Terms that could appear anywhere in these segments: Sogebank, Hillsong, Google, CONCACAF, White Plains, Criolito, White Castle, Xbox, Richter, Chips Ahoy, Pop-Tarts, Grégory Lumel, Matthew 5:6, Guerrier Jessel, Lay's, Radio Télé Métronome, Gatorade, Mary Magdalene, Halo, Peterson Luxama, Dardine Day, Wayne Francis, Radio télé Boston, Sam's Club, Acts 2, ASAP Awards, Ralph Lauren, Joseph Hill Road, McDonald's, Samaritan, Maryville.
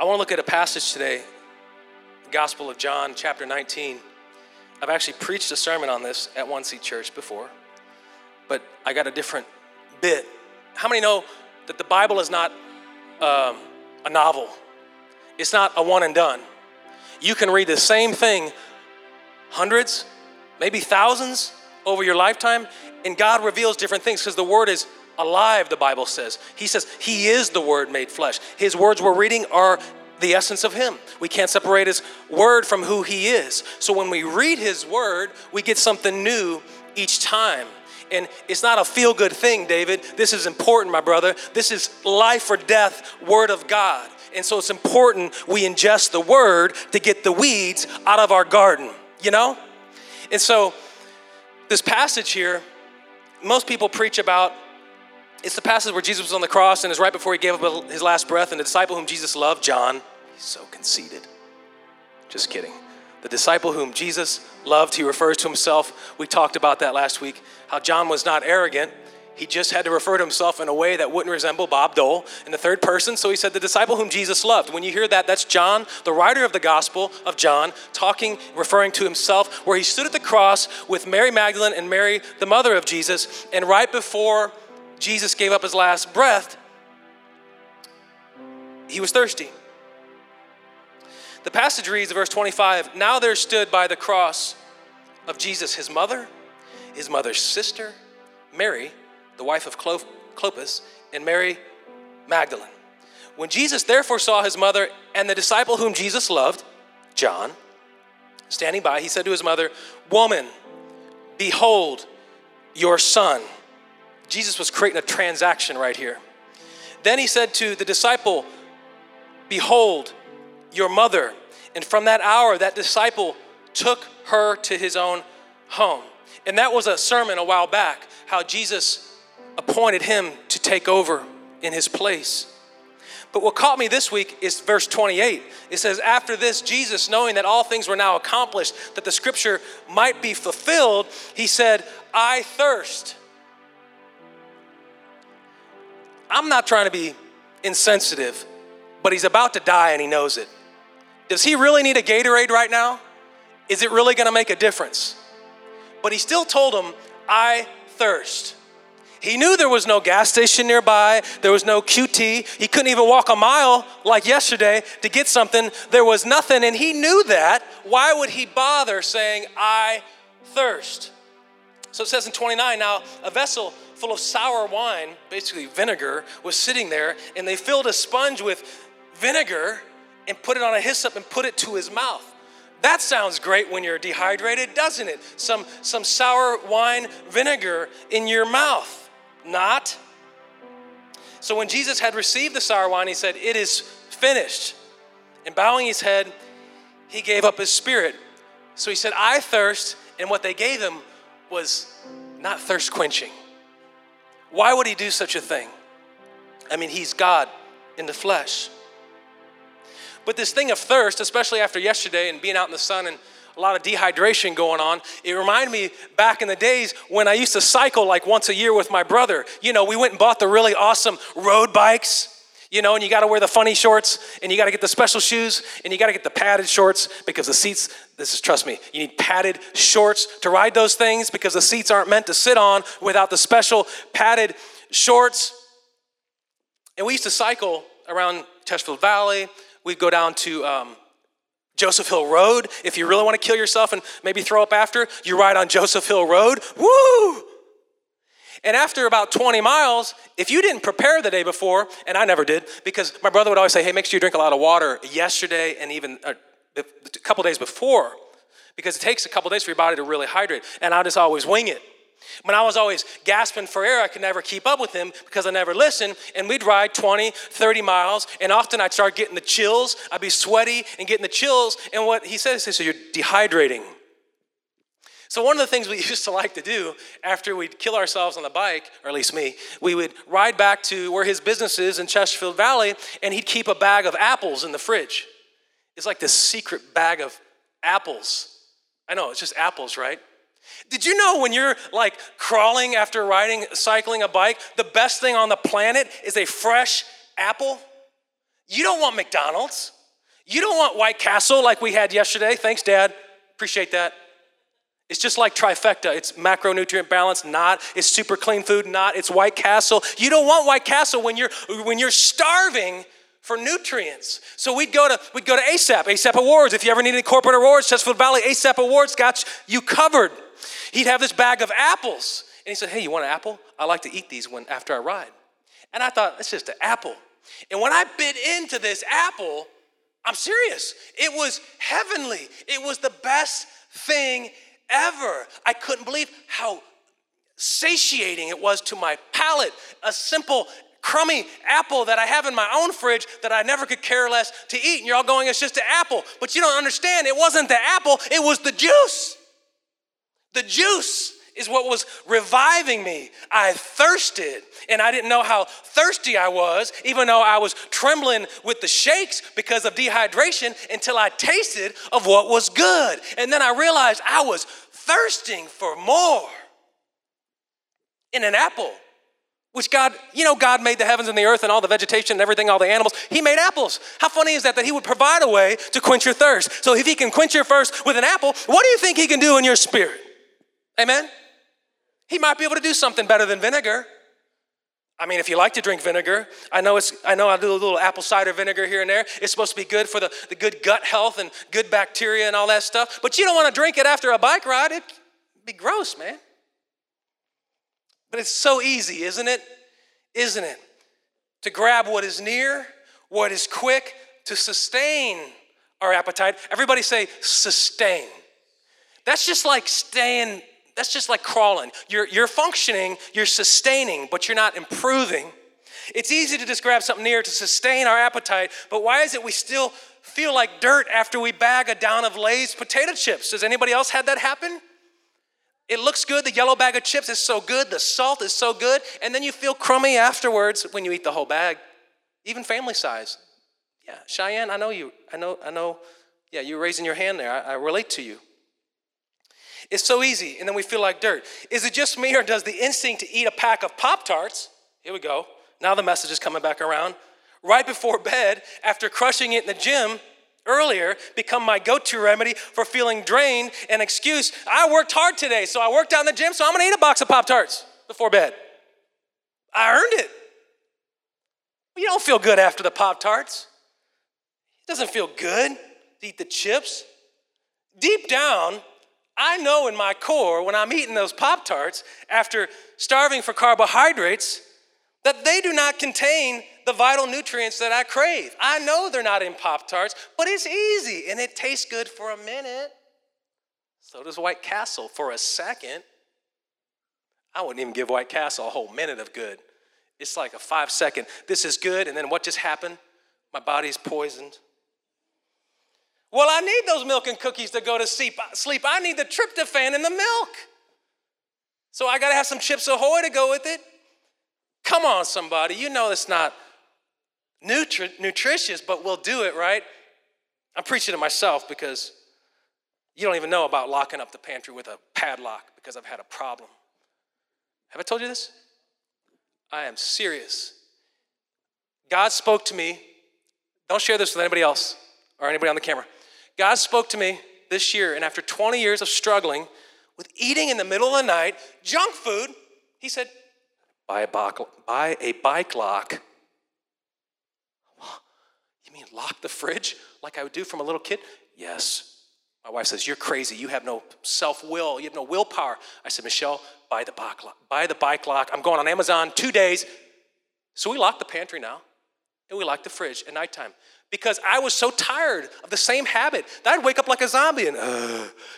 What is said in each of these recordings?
I want to look at a passage today, the Gospel of John, chapter 19. I've actually preached a sermon on this at 1C Church before, but I got a different bit. How many know that the Bible is not a novel? It's not a one and done. You can read the same thing hundreds, maybe thousands over your lifetime, and God reveals different things because the Word is alive, the Bible says. He says, He is the Word made flesh. His words we're reading are the essence of Him. We can't separate His Word from who He is. So when we read His Word, we get something new each time. And it's not a feel-good thing, David. This is important, my brother. This is life or death Word of God. And so it's important we ingest the Word to get the weeds out of our garden, you know? And so this passage here, most people preach about. It's the passage where Jesus was on the cross and is right before He gave up His last breath, and the disciple whom Jesus loved, John, he's so conceited. Just kidding. The disciple whom Jesus loved, he refers to himself. We talked about that last week, how John was not arrogant. He just had to refer to himself in a way that wouldn't resemble Bob Dole in the third person. So he said, the disciple whom Jesus loved. When you hear that, that's John, the writer of the Gospel of John, talking, referring to himself, where he stood at the cross with Mary Magdalene and Mary, the mother of Jesus. And right before Jesus gave up His last breath, He was thirsty. The passage reads, verse 25, now there stood by the cross of Jesus His mother, His mother's sister, Mary, the wife of Clopas, and Mary Magdalene. When Jesus therefore saw His mother and the disciple whom Jesus loved, John, standing by, He said to His mother, woman, behold your son. Jesus was creating a transaction right here. Then He said to the disciple, behold, your mother. And from that hour, that disciple took her to his own home. And that was a sermon a while back, how Jesus appointed him to take over in his place. But what caught me this week is verse 28. It says, after this, Jesus, knowing that all things were now accomplished, that the scripture might be fulfilled, He said, I thirst. I'm not trying to be insensitive, but He's about to die and He knows it. Does He really need a Gatorade right now? Is it really gonna make a difference? But He still told him, I thirst. He knew there was no gas station nearby. There was no QT. He couldn't even walk a mile like yesterday to get something. There was nothing, and He knew that. Why would He bother saying, I thirst? So it says in 29, now a vessel full of sour wine, basically vinegar, was sitting there, and they filled a sponge with vinegar and put it on a hyssop and put it to his mouth. That sounds great when you're dehydrated, doesn't it? Some sour wine vinegar in your mouth. Not. So when Jesus had received the sour wine, He said, it is finished. And bowing His head, He gave up His spirit. So He said, I thirst. And what they gave Him was not thirst quenching. Why would He do such a thing? I mean, He's God in the flesh. But this thing of thirst, especially after yesterday and being out in the sun and a lot of dehydration going on, it reminded me back in the days when I used to cycle like once a year with my brother. You know, we went and bought the really awesome road bikes, you know, and you got to wear the funny shorts, and you got to get the special shoes, and you got to get the padded shorts because the seats, this is, trust me, you need padded shorts to ride those things because the seats aren't meant to sit on without the special padded shorts. And we used to cycle around Teshfield Valley. We'd go down to Joseph Hill Road. If you really want to kill yourself and maybe throw up after, you ride on Joseph Hill Road. Woo! And after about 20 miles, if you didn't prepare the day before, and I never did, because my brother would always say, hey, make sure you drink a lot of water yesterday and even a couple days before, because it takes a couple days for your body to really hydrate. And I just always wing it. When I was always gasping for air, I could never keep up with him because I never listened. And we'd ride 20, 30 miles. And often I'd start getting the chills. I'd be sweaty and getting the chills. And what he says is, so you're dehydrating. So one of the things we used to like to do after we'd kill ourselves on the bike, or at least me, we would ride back to where his business is in Chesterfield Valley, and he'd keep a bag of apples in the fridge. It's like this secret bag of apples. I know, it's just apples, right? Did you know when you're like crawling after cycling a bike, the best thing on the planet is a fresh apple? You don't want McDonald's. You don't want White Castle like we had yesterday. Thanks, Dad. Appreciate that. It's just like trifecta. It's macronutrient balance, not. It's super clean food, not. It's White Castle. You don't want White Castle when you're starving for nutrients. So we'd go to ASAP Awards. If you ever need any corporate awards, Chesterfield Valley, ASAP Awards got you covered. He'd have this bag of apples. And he said, hey, you want an apple? I like to eat these after I ride. And I thought, it's just an apple. And when I bit into this apple, I'm serious. It was heavenly. It was the best thing ever. I couldn't believe how satiating it was to my palate. A simple, crummy apple that I have in my own fridge that I never could care less to eat. And you're all going, it's just an apple. But you don't understand. It wasn't the apple. It was the juice. The juice is what was reviving me. I thirsted, and I didn't know how thirsty I was, even though I was trembling with the shakes because of dehydration, until I tasted of what was good. And then I realized I was thirsting for more in an apple, which God, God made the heavens and the earth and all the vegetation and everything, all the animals. He made apples. How funny is that he would provide a way to quench your thirst. So if he can quench your thirst with an apple, what do you think he can do in your spirit? Amen? He might be able to do something better than vinegar. I mean, if you like to drink vinegar, I know I do a little apple cider vinegar here and there. It's supposed to be good for the good gut health and good bacteria and all that stuff. But you don't want to drink it after a bike ride. It'd be gross, man. But it's so easy, isn't it? Isn't it? To grab what is near, what is quick, to sustain our appetite. Everybody say sustain. That's just like crawling. You're functioning, you're sustaining, but you're not improving. It's easy to just grab something near to sustain our appetite, but why is it we still feel like dirt after we bag a down of Lay's potato chips? Has anybody else had that happen? It looks good, the yellow bag of chips is so good, the salt is so good, and then you feel crummy afterwards when you eat the whole bag, even family size. Yeah, Cheyenne, I know. Yeah, you're raising your hand there. I relate to you. It's so easy, and then we feel like dirt. Is it just me, or does the instinct to eat a pack of Pop-Tarts, here we go, now the message is coming back around, right before bed, after crushing it in the gym earlier, become my go-to remedy for feeling drained and excuse? I worked hard today, so I worked out in the gym, so I'm going to eat a box of Pop-Tarts before bed. I earned it. You don't feel good after the Pop-Tarts. It doesn't feel good to eat the chips. Deep down, I know in my core, when I'm eating those Pop-Tarts after starving for carbohydrates, that they do not contain the vital nutrients that I crave. I know they're not in Pop-Tarts, but it's easy, and it tastes good for a minute. So does White Castle for a second. I wouldn't even give White Castle a whole minute of good. It's like a 5-second, this is good, and then what just happened? My body's poisoned. Well, I need those milk and cookies to go to sleep. I need the tryptophan in the milk. So I got to have some Chips Ahoy to go with it. Come on, somebody. You know it's not nutritious, but we'll do it, right? I'm preaching to myself because you don't even know about locking up the pantry with a padlock because I've had a problem. Have I told you this? I am serious. God spoke to me. Don't share this with anybody else or anybody on the camera. God spoke to me this year, and after 20 years of struggling with eating in the middle of the night, junk food, he said, buy a bike lock. You mean lock the fridge like I would do from a little kid? Yes. My wife says, you're crazy. You have no self-will. You have no willpower. I said, Michelle, buy the bike lock. I'm going on Amazon 2 days. So we lock the pantry now, and we lock the fridge at nighttime. Because I was so tired of the same habit that I'd wake up like a zombie and,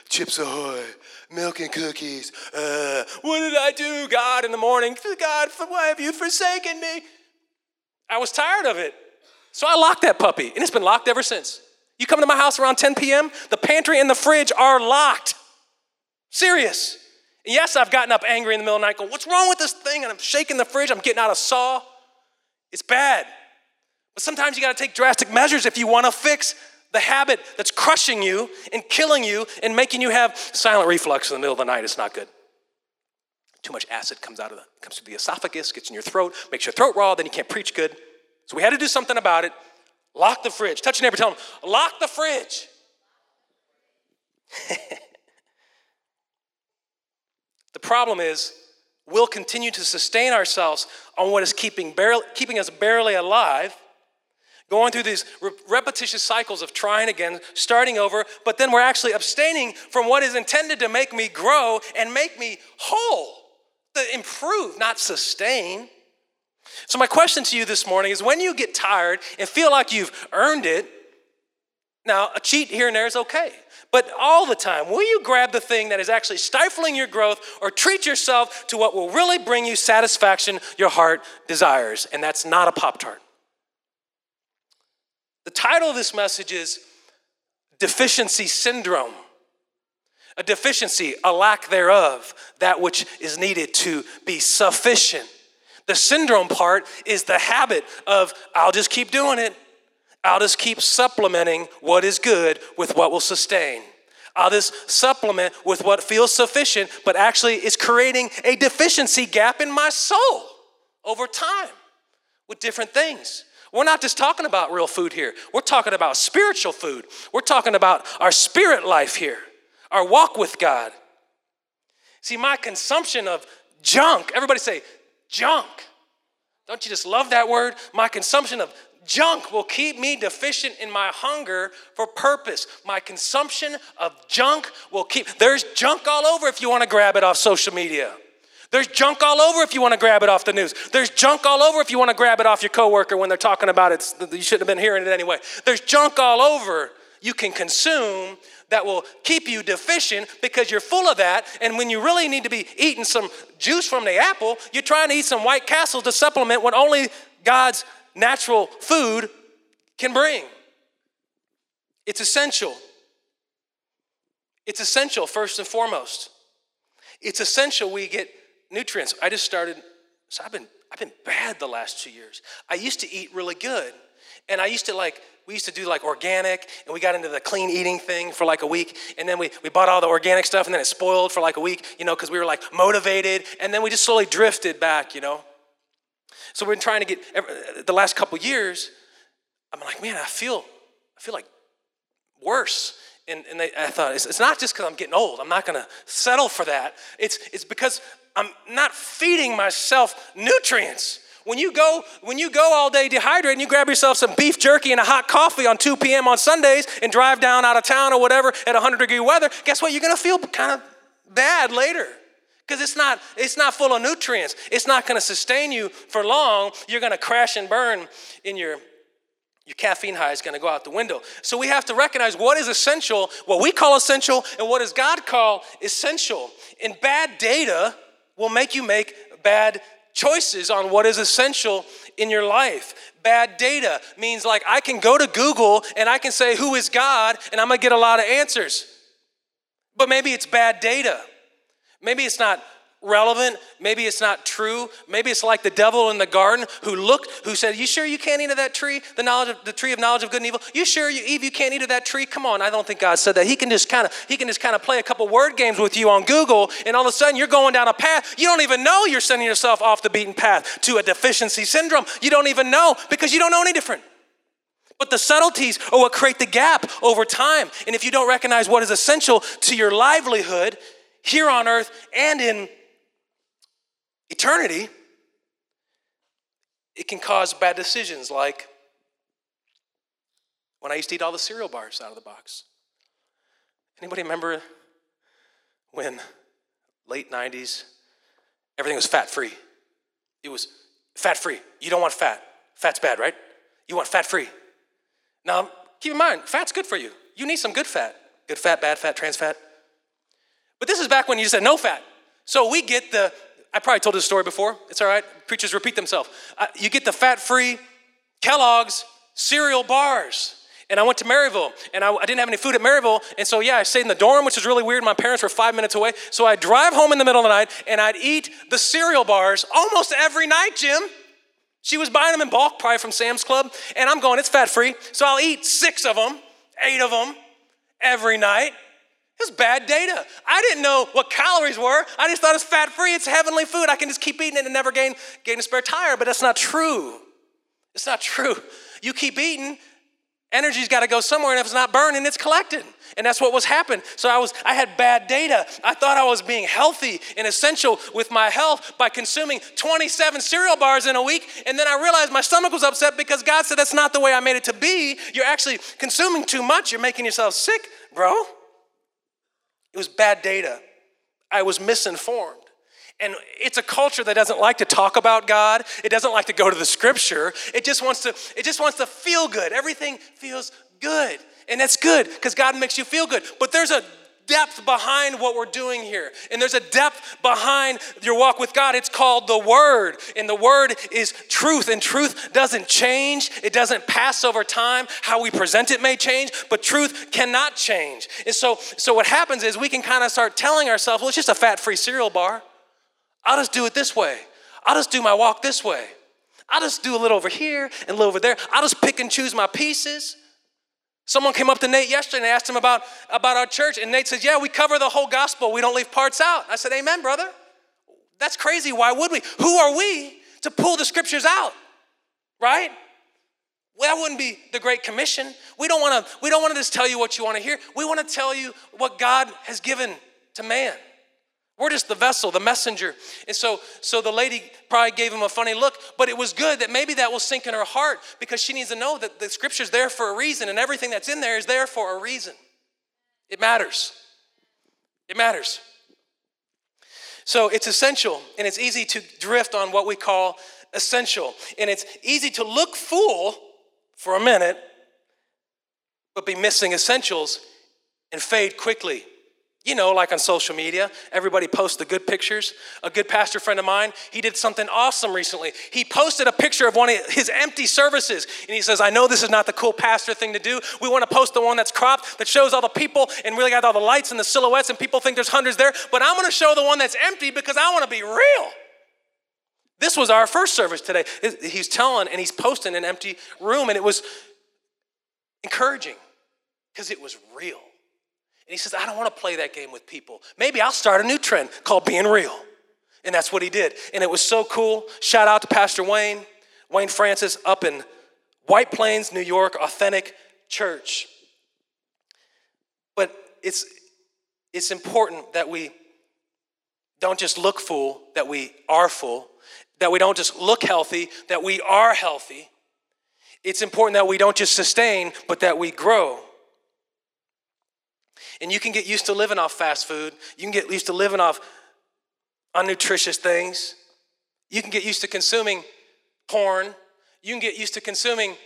Chips Ahoy, milk and cookies, what did I do, God, in the morning? God, why have you forsaken me? I was tired of it. So I locked that puppy, and it's been locked ever since. You come to my house around 10 p.m., the pantry and the fridge are locked. Serious. And yes, I've gotten up angry in the middle of the night going, what's wrong with this thing? And I'm shaking the fridge. I'm getting out a saw. It's bad. But sometimes you got to take drastic measures if you want to fix the habit that's crushing you and killing you and making you have silent reflux in the middle of the night. It's not good. Too much acid comes through the esophagus, gets in your throat, makes your throat raw, then you can't preach good. So we had to do something about it. Lock the fridge. Touch your neighbor, tell them, lock the fridge. The problem is we'll continue to sustain ourselves on what is keeping us barely alive, going through these repetitious cycles of trying again, starting over, but then we're actually abstaining from what is intended to make me grow and make me whole, to improve, not sustain. So my question to you this morning is, when you get tired and feel like you've earned it, now a cheat here and there is okay, but all the time, will you grab the thing that is actually stifling your growth or treat yourself to what will really bring you satisfaction your heart desires? And that's not a Pop-Tart. The title of this message is Deficiency Syndrome. A deficiency, a lack thereof, that which is needed to be sufficient. The syndrome part is the habit of, I'll just keep doing it. I'll just keep supplementing what is good with what will sustain. I'll just supplement with what feels sufficient, but actually is creating a deficiency gap in my soul over time with different things. We're not just talking about real food here. We're talking about spiritual food. We're talking about our spirit life here, our walk with God. See, my consumption of junk, everybody say, junk. Don't you just love that word? My consumption of junk will keep me deficient in my hunger for purpose. My consumption of junk will keep, there's junk all over if you want to grab it off social media. There's junk all over if you want to grab it off the news. There's junk all over if you want to grab it off your coworker when they're talking about it. You shouldn't have been hearing it anyway. There's junk all over you can consume that will keep you deficient because you're full of that. And when you really need to be eating some juice from the apple, you're trying to eat some White Castle to supplement what only God's natural food can bring. It's essential. It's essential first and foremost. It's essential we get nutrients. I just started, so I've been bad the last 2 years. I used to eat really good. And I used to we used to do organic, and we got into the clean eating thing for like a week. And then we bought all the organic stuff, and then it spoiled for like a week, because we were like motivated. And then we just slowly drifted back, So we've been trying to get, the last couple years, I'm like, man, I feel like worse. I thought, it's not just because I'm getting old. I'm not going to settle for that. It's because I'm not feeding myself nutrients. When you go all day dehydrated and you grab yourself some beef jerky and a hot coffee on 2 p.m. on Sundays and drive down out of town or whatever at 100-degree weather, guess what? You're going to feel kind of bad later because it's not full of nutrients. It's not going to sustain you for long. You're going to crash and burn in your caffeine high is going to go out the window. So we have to recognize what is essential, what we call essential, and what does God call essential. And bad data will make you make bad choices on what is essential in your life. Bad data means I can go to Google and I can say, who is God? And I'm going to get a lot of answers. But maybe it's bad data. Maybe it's not relevant. Maybe it's not true. Maybe it's like the devil in the garden who said, you sure you can't eat of that tree? The tree of knowledge of good and evil. You sure, Eve, you can't eat of that tree? Come on, I don't think God said that. He can just kind of play a couple word games with you on Google, and all of a sudden you're going down a path. You don't even know you're sending yourself off the beaten path to a deficiency syndrome. You don't even know because you don't know any different. But the subtleties are what create the gap over time. And if you don't recognize what is essential to your livelihood here on earth and in eternity, it can cause bad decisions, like when I used to eat all the cereal bars out of the box. Anybody remember when late 90s, everything was fat-free? It was fat-free. You don't want fat. Fat's bad, right? You want fat-free. Now, keep in mind, fat's good for you. You need some good fat. Good fat, bad fat, trans fat. But this is back when you said no fat. So we get the, I probably told this story before. It's all right. Preachers repeat themselves. You get the fat-free Kellogg's cereal bars. And I went to Maryville, and I didn't have any food at Maryville. And so, I stayed in the dorm, which was really weird. My parents were 5 minutes away. So I'd drive home in the middle of the night, and I'd eat the cereal bars almost every night, Jim. She was buying them in bulk, probably from Sam's Club. And I'm going, it's fat-free. So I'll eat 8 of them every night. It's bad data. I didn't know what calories were. I just thought it's fat-free. It's heavenly food. I can just keep eating it and never gain a spare tire. But that's not true. It's not true. You keep eating, Energy's got to go somewhere, and if it's not burning, it's collected. And that's what was happening. So I had bad data. I thought I was being healthy and essential with my health by consuming 27 cereal bars in a week, and then I realized my stomach was upset because God said, that's not the way I made it to be. You're actually consuming too much. You're making yourself sick, bro. It was bad data. I was misinformed. And it's a culture that doesn't like to talk about God. It doesn't like to go to the scripture. It just wants to feel good. Everything feels good. And that's good because God makes you feel good. But there's a depth behind what we're doing here. And there's a depth behind your walk with God. It's called the Word. And the Word is truth. And truth doesn't change. It doesn't pass over time. How we present it may change, but truth cannot change. And so what happens is we can kind of start telling ourselves, well, it's just a fat-free cereal bar. I'll just do it this way. I'll just do my walk this way. I'll just do a little over here and a little over there. I'll just pick and choose my pieces. Someone came up to Nate yesterday and asked him about our church. And Nate says, yeah, we cover the whole gospel. We don't leave parts out. I said, amen, brother. That's crazy. Why would we? Who are we to pull the scriptures out? Right? Well, that wouldn't be the Great Commission. We don't want to just tell you what you want to hear. We want to tell you what God has given to man. We're just the vessel, the messenger. And so the lady probably gave him a funny look, but it was good that maybe that will sink in her heart because she needs to know that the scripture's there for a reason and everything that's in there is there for a reason. It matters. It matters. So it's essential, and it's easy to drift on what we call essential. And it's easy to look full for a minute, but be missing essentials and fade quickly. You know, like on social media, everybody posts the good pictures. A good pastor friend of mine, he did something awesome recently. He posted a picture of one of his empty services. And he says, I know this is not the cool pastor thing to do. We want to post the one that's cropped, that shows all the people and really got all the lights and the silhouettes and people think there's hundreds there. But I'm going to show the one that's empty because I want to be real. This was our first service today. He's telling and he's posting an empty room. And it was encouraging because it was real. And he says, I don't want to play that game with people. Maybe I'll start a new trend called being real. And that's what he did. And it was so cool. Shout out to Pastor Wayne Francis up in White Plains, New York, Authentic Church. But it's important that we don't just look full, that we are full, that we don't just look healthy, that we are healthy. It's important that we don't just sustain, but that we grow. And you can get used to living off fast food. You can get used to living off unnutritious things. You can get used to consuming porn. You can get used to consuming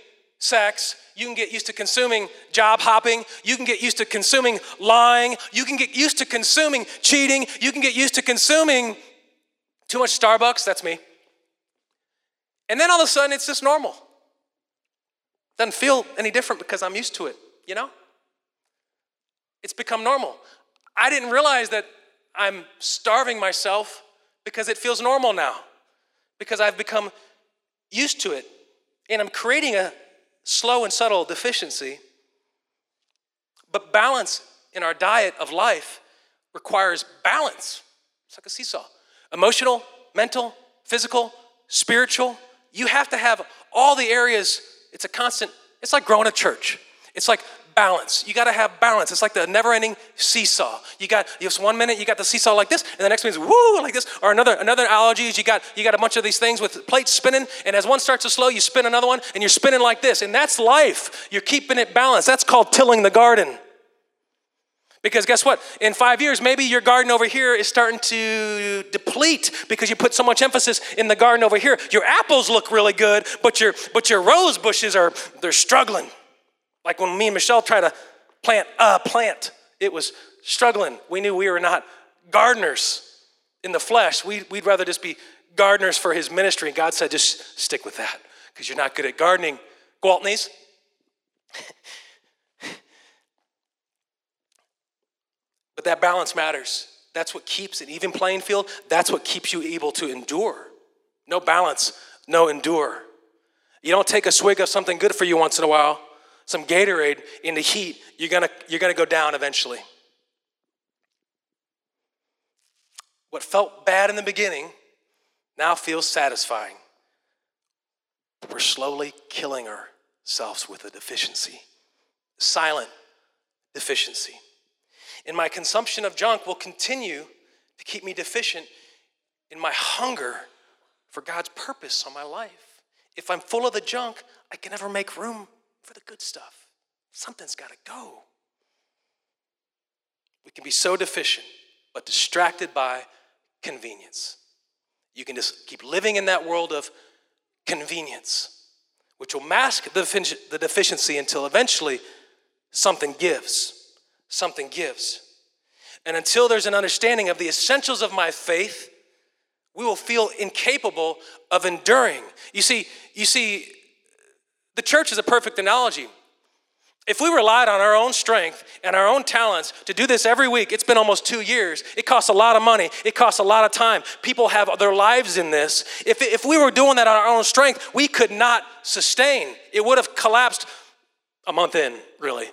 sex. You can get used to consuming job hopping. You can get used to consuming lying. You can get used to consuming cheating. You can get used to consuming too much Starbucks. That's me. And then all of a sudden, it's just normal. Doesn't feel any different because I'm used to it, you know? It's become normal. I didn't realize that I'm starving myself because it feels normal now, because I've become used to it. And I'm creating a slow and subtle deficiency. But balance in our diet of life requires balance. It's like a seesaw. Emotional, mental, physical, spiritual. You have to have all the areas. It's a constant, it's like growing a church. It's like balance. You got to have balance. It's like the never-ending seesaw. You got just 1 minute, you got the seesaw like this, and the next minute's woo like this. Or another analogy is you got a bunch of these things with plates spinning, and as one starts to slow, you spin another one, and you're spinning like this. And that's life. You're keeping it balanced. That's called tilling the garden. Because guess what? In 5 years, maybe your garden over here is starting to deplete because you put so much emphasis in the garden over here. Your apples look really good, but your rose bushes they're struggling. Like when me and Michelle tried to plant a plant, it was struggling. We knew we were not gardeners in the flesh. We'd rather just be gardeners for his ministry. And God said, just stick with that because you're not good at gardening. Gwaltneys. But that balance matters. That's what keeps an even playing field. That's what keeps you able to endure. No balance, no endure. You don't take a swig of something good for you once in a while. Some Gatorade in the heat, you're gonna go down eventually. What felt bad in the beginning now feels satisfying. We're slowly killing ourselves with a deficiency. silent deficiency. And my consumption of junk will continue to keep me deficient in my hunger for God's purpose on my life. If I'm full of the junk, I can never make room for the good stuff. Something's got to go. We can be so deficient, but distracted by convenience. You can just keep living in that world of convenience, which will mask the deficiency until eventually something gives. Something gives. And until there's an understanding of the essentials of my faith, we will feel incapable of enduring. You see, the church is a perfect analogy. If we relied on our own strength and our own talents to do this every week, it's been almost 2 years. It costs a lot of money. It costs a lot of time. People have their lives in this. If we were doing that on our own strength, we could not sustain. It would have collapsed a month in, really.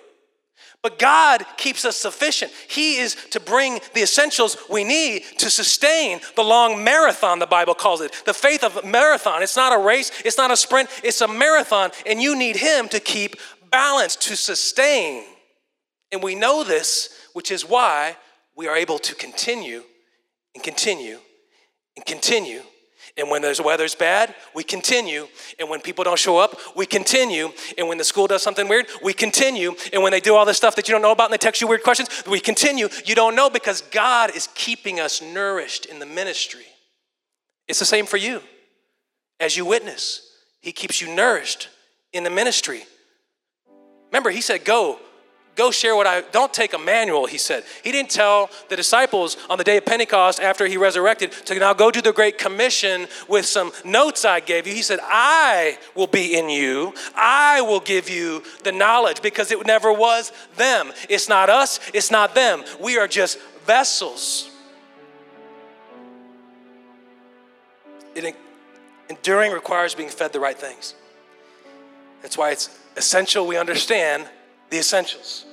But God keeps us sufficient. He is to bring the essentials we need to sustain the long marathon, the Bible calls it. The faith of a marathon. It's not a race. It's not a sprint. It's a marathon. And you need Him to keep balance, to sustain. And we know this, which is why we are able to continue and continue and continue. And when the weather's bad, we continue. And when people don't show up, we continue. And when the school does something weird, we continue. And when they do all this stuff that you don't know about and they text you weird questions, we continue. You don't know because God is keeping us nourished in the ministry. It's the same for you. As you witness, He keeps you nourished in the ministry. Remember, He said, go share what I, don't take a manual, He said. He didn't tell the disciples on the day of Pentecost after He resurrected to now go do the Great Commission with some notes I gave you. He said, I will be in you. I will give you the knowledge because it never was them. It's not us. It's not them. We are just vessels. Enduring requires being fed the right things. That's why it's essential we understand the essentials.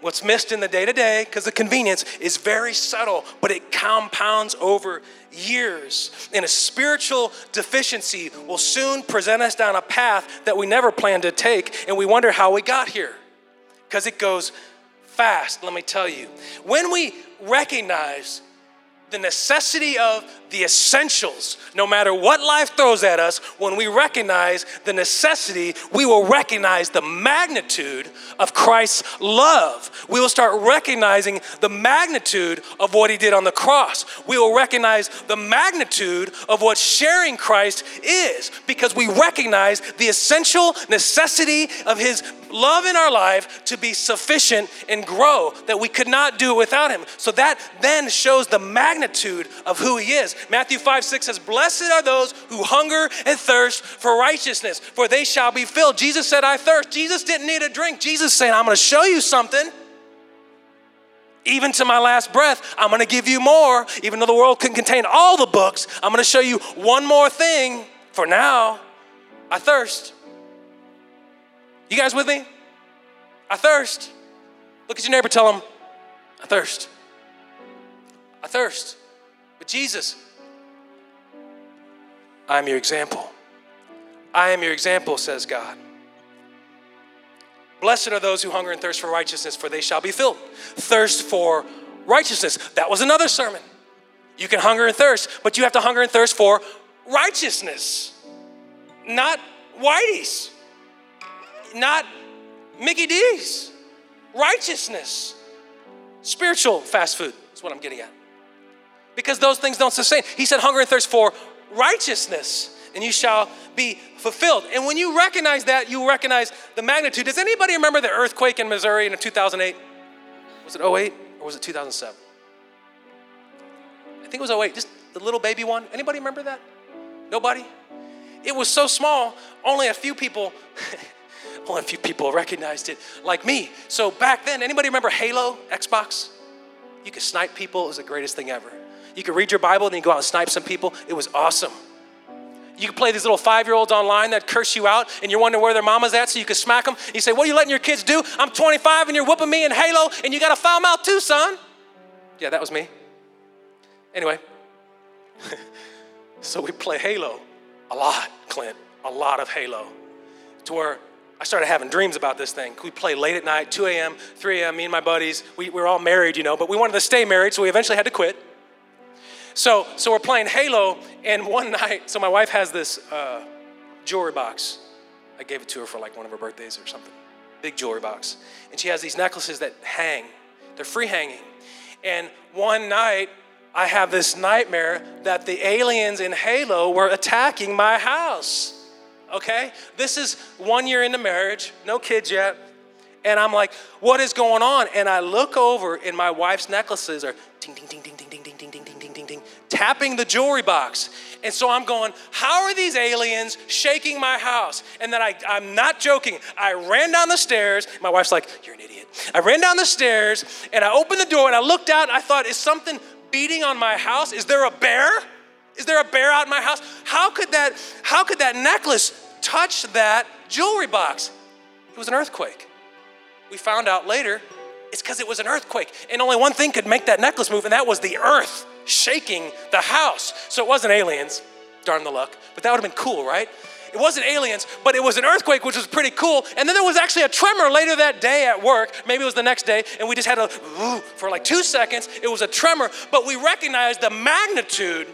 What's missed in the day-to-day, because the convenience is very subtle, but it compounds over years. And a spiritual deficiency will soon present us down a path that we never planned to take, and we wonder how we got here, because it goes fast, let me tell you. When we recognize the necessity of the essentials, no matter what life throws at us, when we recognize the necessity, we will recognize the magnitude of Christ's love. We will start recognizing the magnitude of what He did on the cross. We will recognize the magnitude of what sharing Christ is because we recognize the essential necessity of His love in our life to be sufficient and grow, that we could not do without Him. So that then shows the magnitude of who He is. Matthew 5:6 says, blessed are those who hunger and thirst for righteousness, for they shall be filled. Jesus said, I thirst. Jesus didn't need a drink. Jesus said, I'm going to show you something. Even to my last breath, I'm going to give you more. Even though the world can contain all the books, I'm going to show you one more thing. For now, I thirst. You guys with me? I thirst. Look at your neighbor, tell him, I thirst. I thirst. But Jesus, I am your example. I am your example, says God. Blessed are those who hunger and thirst for righteousness, for they shall be filled. Thirst for righteousness. That was another sermon. You can hunger and thirst, but you have to hunger and thirst for righteousness. Not whiteys. Not Mickey D's. Righteousness. Spiritual fast food is what I'm getting at. Because those things don't sustain. He said, hunger and thirst for righteousness, and you shall be fulfilled. And when you recognize that, you recognize the magnitude. Does anybody remember the earthquake in Missouri in 2008? Was it 08 or was it 2007? I think it was 08, just the little baby one. Anybody remember that? Nobody? It was so small, only a few people... Only a few people recognized it, like me. So back then, anybody remember Halo, Xbox? You could snipe people. It was the greatest thing ever. You could read your Bible, then you go out and snipe some people. It was awesome. You could play these little 5-year-olds online that curse you out, and you're wondering where their mama's at, so you could smack them. You say, what are you letting your kids do? I'm 25, and you're whooping me in Halo, and you got a foul mouth too, son. Yeah, that was me. Anyway, so we play Halo a lot, Clint, a lot of Halo, to where I started having dreams about this thing. We'd play late at night, 2 a.m., 3 a.m., me and my buddies. We were all married, you know, but we wanted to stay married, so we eventually had to quit. So we're playing Halo, and one night, so my wife has this jewelry box. I gave it to her for like one of her birthdays or something. Big jewelry box. And she has these necklaces that hang. They're free hanging. And one night, I have this nightmare that the aliens in Halo were attacking my house. Okay? This is 1 year into marriage, no kids yet. And I'm like, what is going on? And I look over and my wife's necklaces are ding, ding, ding, ding, ding, ding, ding, ding, ding, ding, ding, ding, ding, tapping the jewelry box. And so I'm going, how are these aliens shaking my house? And then I'm not joking. I ran down the stairs. My wife's like, you're an idiot. I ran down the stairs and I opened the door and I looked out and I thought, is something beating on my house? Is there a bear? Is there a bear out in my house? How could that necklace touch that jewelry box? It was an earthquake. We found out later, it's because it was an earthquake. And only one thing could make that necklace move, and that was the earth shaking the house. So it wasn't aliens, darn the luck, but that would have been cool, right? It wasn't aliens, but it was an earthquake, which was pretty cool. And then there was actually a tremor later that day at work. Maybe it was the next day. And we just had for like 2 seconds, it was a tremor. But we recognized the magnitude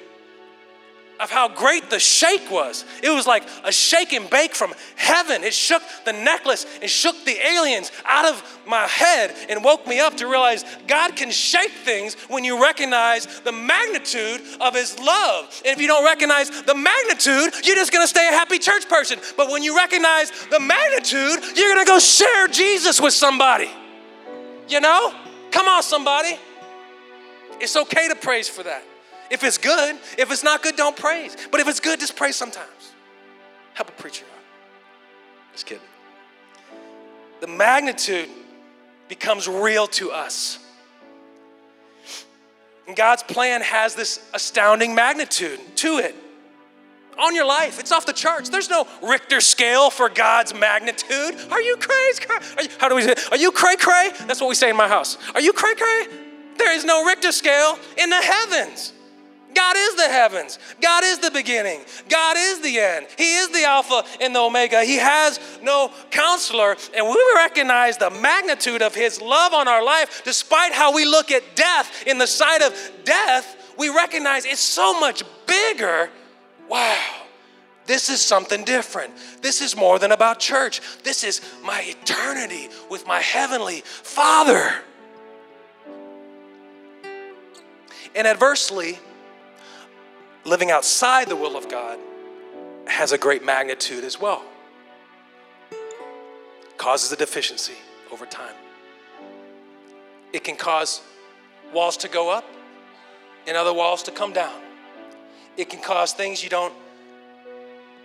of how great the shake was. It was like a shake and bake from heaven. It shook the necklace and shook the aliens out of my head and woke me up to realize God can shake things when you recognize the magnitude of his love. And if you don't recognize the magnitude, you're just gonna stay a happy church person. But when you recognize the magnitude, you're gonna go share Jesus with somebody. You know? Come on, somebody. It's okay to praise for that. If it's good, if it's not good, don't praise. But if it's good, just praise sometimes. Help a preacher out. Just kidding. The magnitude becomes real to us. And God's plan has this astounding magnitude to it. On your life, it's off the charts. There's no Richter scale for God's magnitude. Are you crazy? How do we say it? Are you cray-cray? That's what we say in my house. Are you cray-cray? There is no Richter scale in the heavens. God is the heavens. God is the beginning. God is the end. He is the Alpha and the Omega. He has no counselor. And we recognize the magnitude of his love on our life. Despite how we look at death, in the sight of death, we recognize it's so much bigger. Wow, this is something different. This is more than about church. This is my eternity with my heavenly Father. And adversely, living outside the will of God has a great magnitude as well. Causes a deficiency over time. It can cause walls to go up and other walls to come down. It can cause things you don't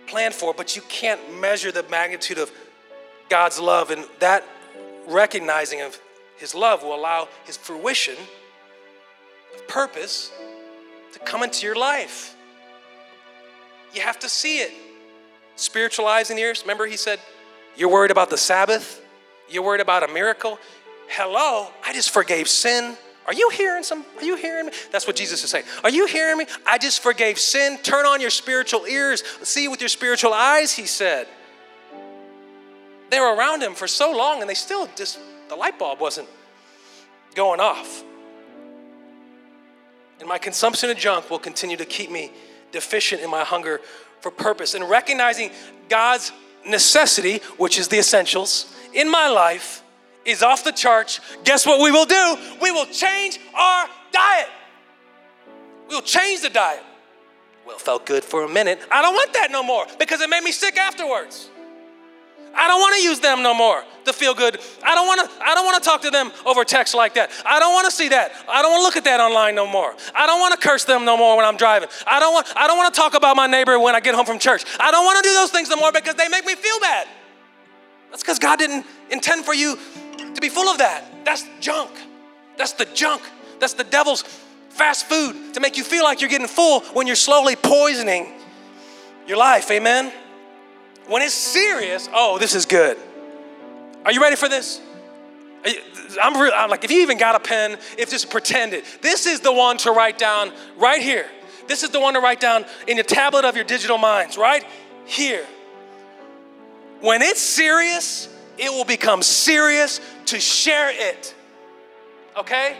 plan for, but you can't measure the magnitude of God's love, and that recognizing of his love will allow his fruition of purpose to come into your life. You have to see it. Spiritual eyes and ears. Remember he said, you're worried about the Sabbath? You're worried about a miracle? Hello, I just forgave sin. Are you hearing me? That's what Jesus is saying. Are you hearing me? I just forgave sin. Turn on your spiritual ears. See with your spiritual eyes, he said. They were around him for so long and they still just, the light bulb wasn't going off. And my consumption of junk will continue to keep me deficient in my hunger for purpose. And recognizing God's necessity, which is the essentials, in my life is off the charts. Guess what we will do? We will change our diet. We'll change the diet. Well, it felt good for a minute. I don't want that no more because it made me sick afterwards. I don't want to use them no more to feel good. I don't want to talk to them over text like that. I don't want to see that. I don't want to look at that online no more. I don't want to curse them no more when I'm driving. I don't want to talk about my neighbor when I get home from church. I don't want to do those things no more because they make me feel bad. That's because God didn't intend for you to be full of that. That's junk. That's the junk. That's the devil's fast food to make you feel like you're getting full when you're slowly poisoning your life. Amen. When it's serious, oh, this is good. Are you ready for this? I'm like, if you even got a pen, if just pretend it. This is the one to write down right here. This is the one to write down in your tablet of your digital minds, right here. When it's serious, it will become serious to share it, okay?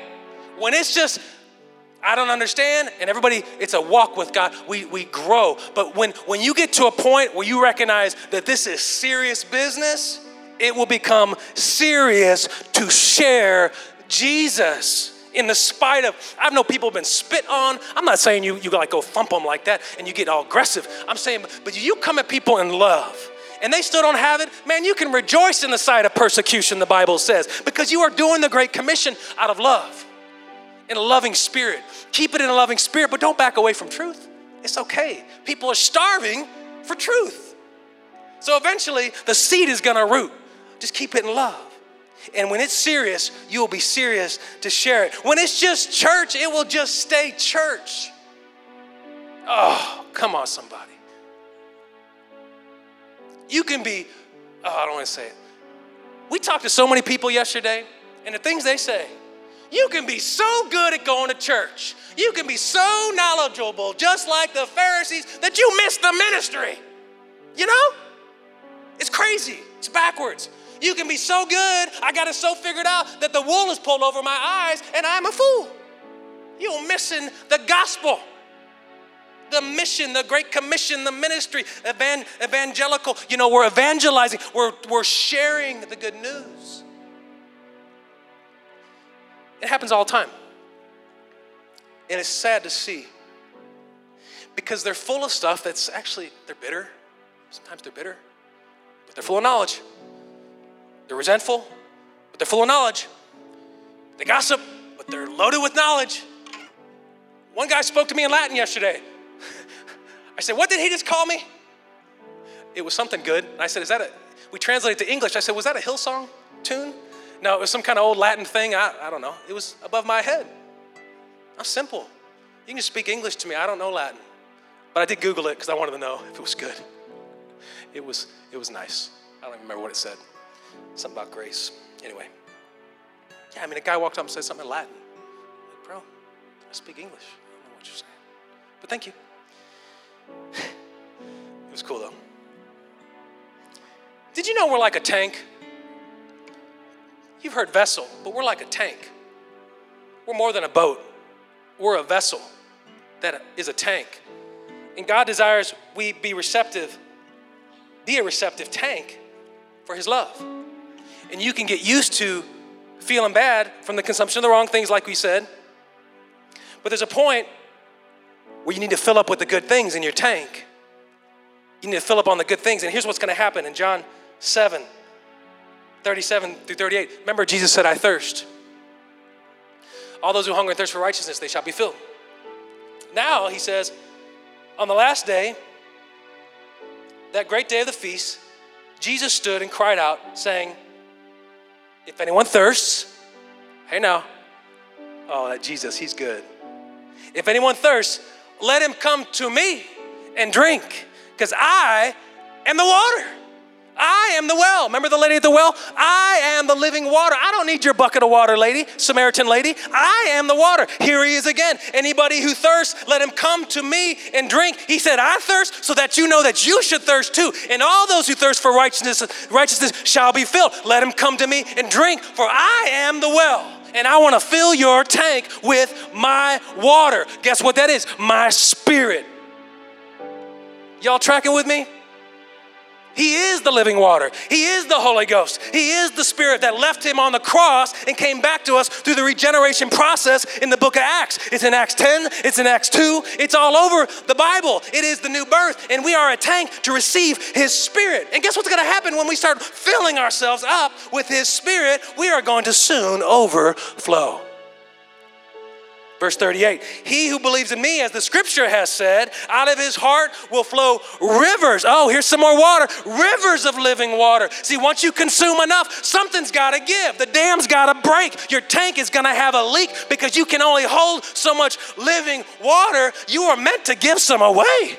When it's just, I don't understand, and everybody, it's a walk with God. We grow. But when you get to a point where you recognize that this is serious business, it will become serious to share Jesus. In the spite of, I've known people have been spit on. I'm not saying you like go thump them like that and you get all aggressive. I'm saying, but you come at people in love and they still don't have it. Man, you can rejoice in the sight of persecution, the Bible says, because you are doing the Great Commission out of love, in a loving spirit. Keep it in a loving spirit, but don't back away from truth. It's okay. People are starving for truth. So eventually the seed is gonna root. Just keep it in love. And when it's serious, you'll be serious to share it. When it's just church, it will just stay church. Oh, come on, somebody. You can be, I don't want to say it. We talked to so many people yesterday, and the things they say, you can be so good at going to church. You can be so knowledgeable, just like the Pharisees, that you miss the ministry. You know? It's crazy. It's backwards. You can be so good, I got it so figured out that the wool is pulled over my eyes and I'm a fool. You're missing the gospel, the mission, the Great Commission, the ministry, evangelical. You know, we're evangelizing. We're sharing the good news. It happens all the time. And it's sad to see because they're full of stuff that's actually, they're bitter. Sometimes they're bitter, but they're full of knowledge. They're resentful, but they're full of knowledge. They gossip, but they're loaded with knowledge. One guy spoke to me in Latin yesterday. I said, what did he just call me? It was something good. And I said, we translated to English. I said, was that a Hillsong tune? No, it was some kind of old Latin thing. I don't know. It was above my head. How simple. You can just speak English to me. I don't know Latin. But I did Google it because I wanted to know if it was good. It was nice. I don't even remember what it said. Something about grace. Anyway. Yeah, I mean, a guy walked up and said something in Latin. I'm like, bro, I speak English. I don't know what you're saying. But thank you. It was cool, though. Did you know we're like a tank? You've heard vessel, but we're like a tank. We're more than a boat. We're a vessel that is a tank. And God desires we be a receptive tank for his love. And you can get used to feeling bad from the consumption of the wrong things, like we said. But there's a point where you need to fill up with the good things in your tank. You need to fill up on the good things. And here's what's going to happen in John 7:37-38. Remember, Jesus said, I thirst. All those who hunger and thirst for righteousness, they shall be filled. Now, he says, on the last day, that great day of the feast, Jesus stood and cried out, saying, if anyone thirsts, hey now, oh, that Jesus, he's good. If anyone thirsts, let him come to me and drink, because I am the water. I am the well. Remember the lady at the well? I am the living water. I don't need your bucket of water, lady, Samaritan lady. I am the water. Here he is again. Anybody who thirsts, let him come to me and drink. He said, I thirst, so that you know that you should thirst too. And all those who thirst for righteousness shall be filled. Let him come to me and drink, for I am the well. And I want to fill your tank with my water. Guess what that is? My spirit. Y'all tracking with me? He is the living water. He is the Holy Ghost. He is the Spirit that left him on the cross and came back to us through the regeneration process in the book of Acts. It's in Acts 10. It's in Acts 2. It's all over the Bible. It is the new birth, and we are a tank to receive his Spirit. And guess what's going to happen when we start filling ourselves up with his Spirit? We are going to soon overflow. Verse 38, he who believes in me, as the scripture has said, out of his heart will flow rivers. Oh, here's some more water. Rivers of living water. See, once you consume enough, something's got to give. The dam's got to break. Your tank is going to have a leak because you can only hold so much living water. You are meant to give some away.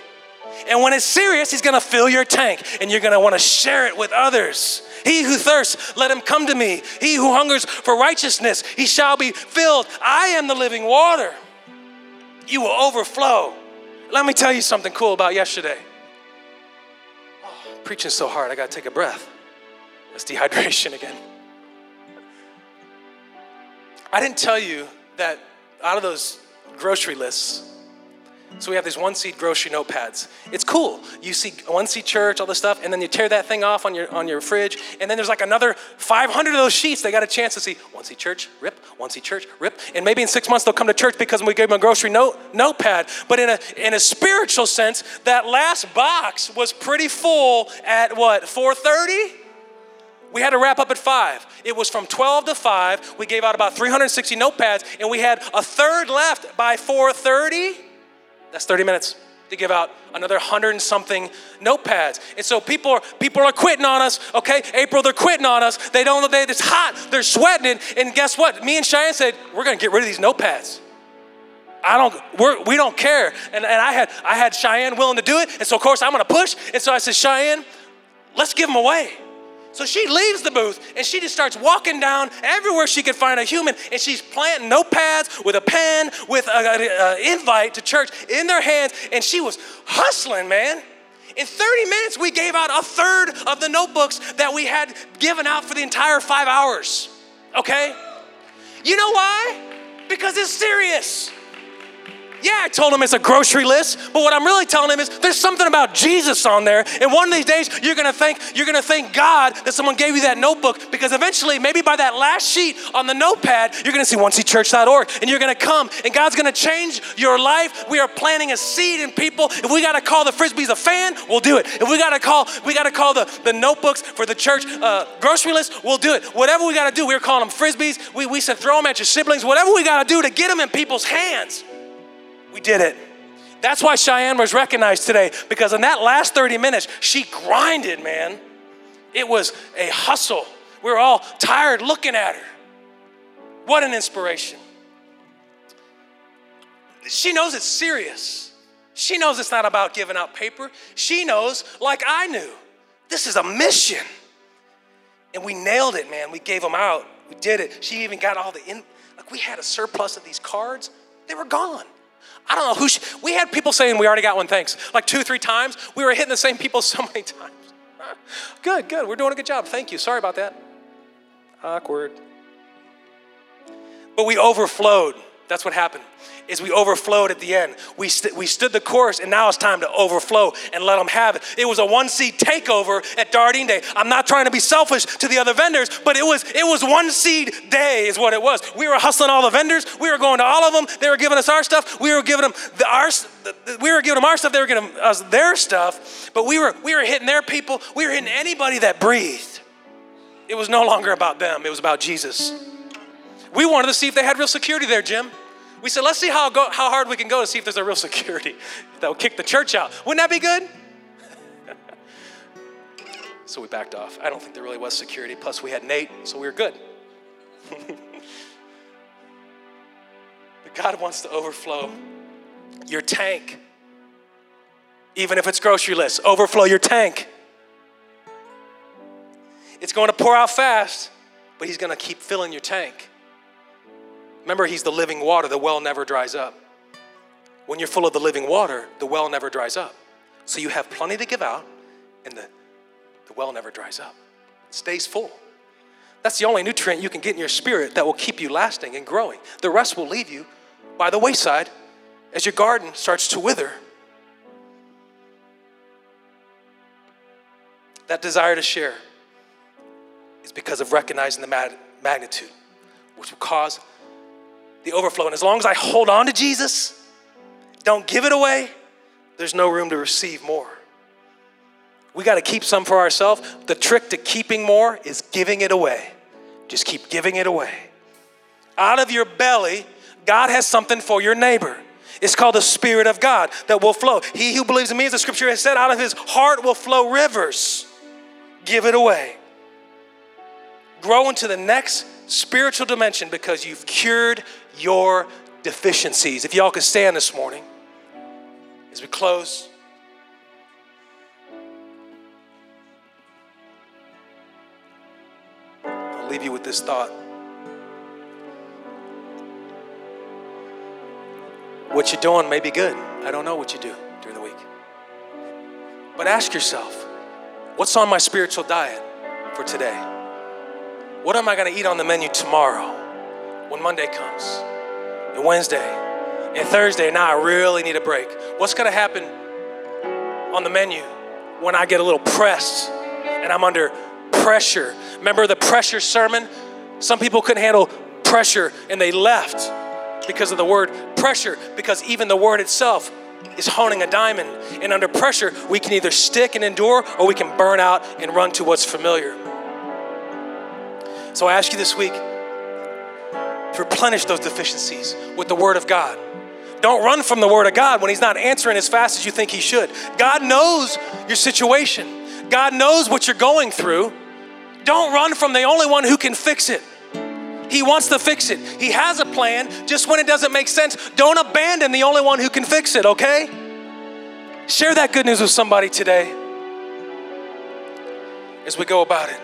And when it's serious, he's going to fill your tank and you're going to want to share it with others. He who thirsts, let him come to me. He who hungers for righteousness, he shall be filled. I am the living water. You will overflow. Let me tell you something cool about yesterday. Oh, preaching so hard, I got to take a breath. That's dehydration again. I didn't tell you that out of those grocery lists, so we have these 1C grocery notepads. It's cool. You see 1C Church, all this stuff, and then you tear that thing off on your fridge, and then there's like another 500 of those sheets. They got a chance to see 1C Church, rip, 1C Church, rip, and maybe in 6 months they'll come to church because we gave them a grocery notepad. But in a spiritual sense, that last box was pretty full at what, 4:30? We had to wrap up at 5. It was from 12 to 5. We gave out about 360 notepads, and we had a third left by 4:30. That's 30 minutes to give out another 100 and something notepads. And so people are quitting on us, okay? April, they're quitting on us. They don't know, it's hot, they're sweating. And guess what? Me and Cheyenne said, we're gonna get rid of these notepads. We don't care. And I had Cheyenne willing to do it. And so of course I'm gonna push. And so I said, Cheyenne, let's give them away. So she leaves the booth and she just starts walking down everywhere she could find a human, and she's planting notepads with a pen, with an invite to church in their hands, and she was hustling, man. In 30 minutes, we gave out a third of the notebooks that we had given out for the entire 5 hours, okay? You know why? Because it's serious. Yeah, I told him it's a grocery list, but what I'm really telling him is there's something about Jesus on there. And one of these days, you're gonna thank God that someone gave you that notebook, because eventually, maybe by that last sheet on the notepad, you're gonna see 1cchurch.org, and you're gonna come, and God's gonna change your life. We are planting a seed in people. If we gotta call the frisbees a fan, we'll do it. If we gotta call the notebooks for the church grocery list, we'll do it. Whatever we gotta do, we're calling them frisbees. We said throw them at your siblings. Whatever we gotta do to get them in people's hands. We did it. That's why Cheyenne was recognized today, because in that last 30 minutes, she grinded, man. It was a hustle. We were all tired looking at her. What an inspiration. She knows it's serious. She knows it's not about giving out paper. She knows, like I knew, this is a mission. And we nailed it, man. We gave them out. We did it. She even got all the, we had a surplus of these cards. They were gone. I don't know who, we had people saying we already got one, thanks. Like 2-3 times, we were hitting the same people so many times. Good, we're doing a good job, thank you, sorry about that. Awkward. But we overflowed, that's what happened, is we overflowed at the end. We stood the course, and now it's time to overflow and let them have it. It was a 1C takeover at Dardine Day. I'm not trying to be selfish to the other vendors, but it was 1C Day is what it was. We were hustling all the vendors. We were going to all of them. They were giving us our stuff. We were giving them our stuff. They were giving us their stuff, but we were hitting their people. We were hitting anybody that breathed. It was no longer about them. It was about Jesus. We wanted to see if they had real security there, Jim. We said, let's see how hard we can go to see if there's a real security that will kick the church out. Wouldn't that be good? So we backed off. I don't think there really was security. Plus, we had Nate, so we were good. But God wants to overflow your tank. Even if it's grocery list, overflow your tank. It's going to pour out fast, but he's going to keep filling your tank. Remember, he's the living water. The well never dries up. When you're full of the living water, the well never dries up. So you have plenty to give out, and the well never dries up. It stays full. That's the only nutrient you can get in your spirit that will keep you lasting and growing. The rest will leave you by the wayside as your garden starts to wither. That desire to share is because of recognizing the magnitude, which will cause the overflow. And as long as I hold on to Jesus, don't give it away, there's no room to receive more. We got to keep some for ourselves. The trick to keeping more is giving it away. Just keep giving it away. Out of your belly, God has something for your neighbor. It's called the Spirit of God that will flow. He who believes in me, as the scripture has said, out of his heart will flow rivers. Give it away. Grow into the next spiritual dimension because you've cured your deficiencies. If y'all could stand this morning as we close. I'll leave you with this thought. What you're doing may be good. I don't know what you do during the week. But ask yourself, What's on my spiritual diet for today? What am I going to eat on the menu tomorrow when Monday comes and Wednesday and Thursday? Now I really need a break. What's going to happen on the menu when I get a little pressed and I'm under pressure? Remember the pressure sermon? Some people couldn't handle pressure and they left because of the word pressure, because even the word itself is honing a diamond. And under pressure, we can either stick and endure or we can burn out and run to what's familiar. So I ask you this week to replenish those deficiencies with the word of God. Don't run from the word of God when he's not answering as fast as you think he should. God knows your situation. God knows what you're going through. Don't run from the only one who can fix it. He wants to fix it. He has a plan. Just when it doesn't make sense, don't abandon the only one who can fix it, okay? Share that good news with somebody today as we go about it.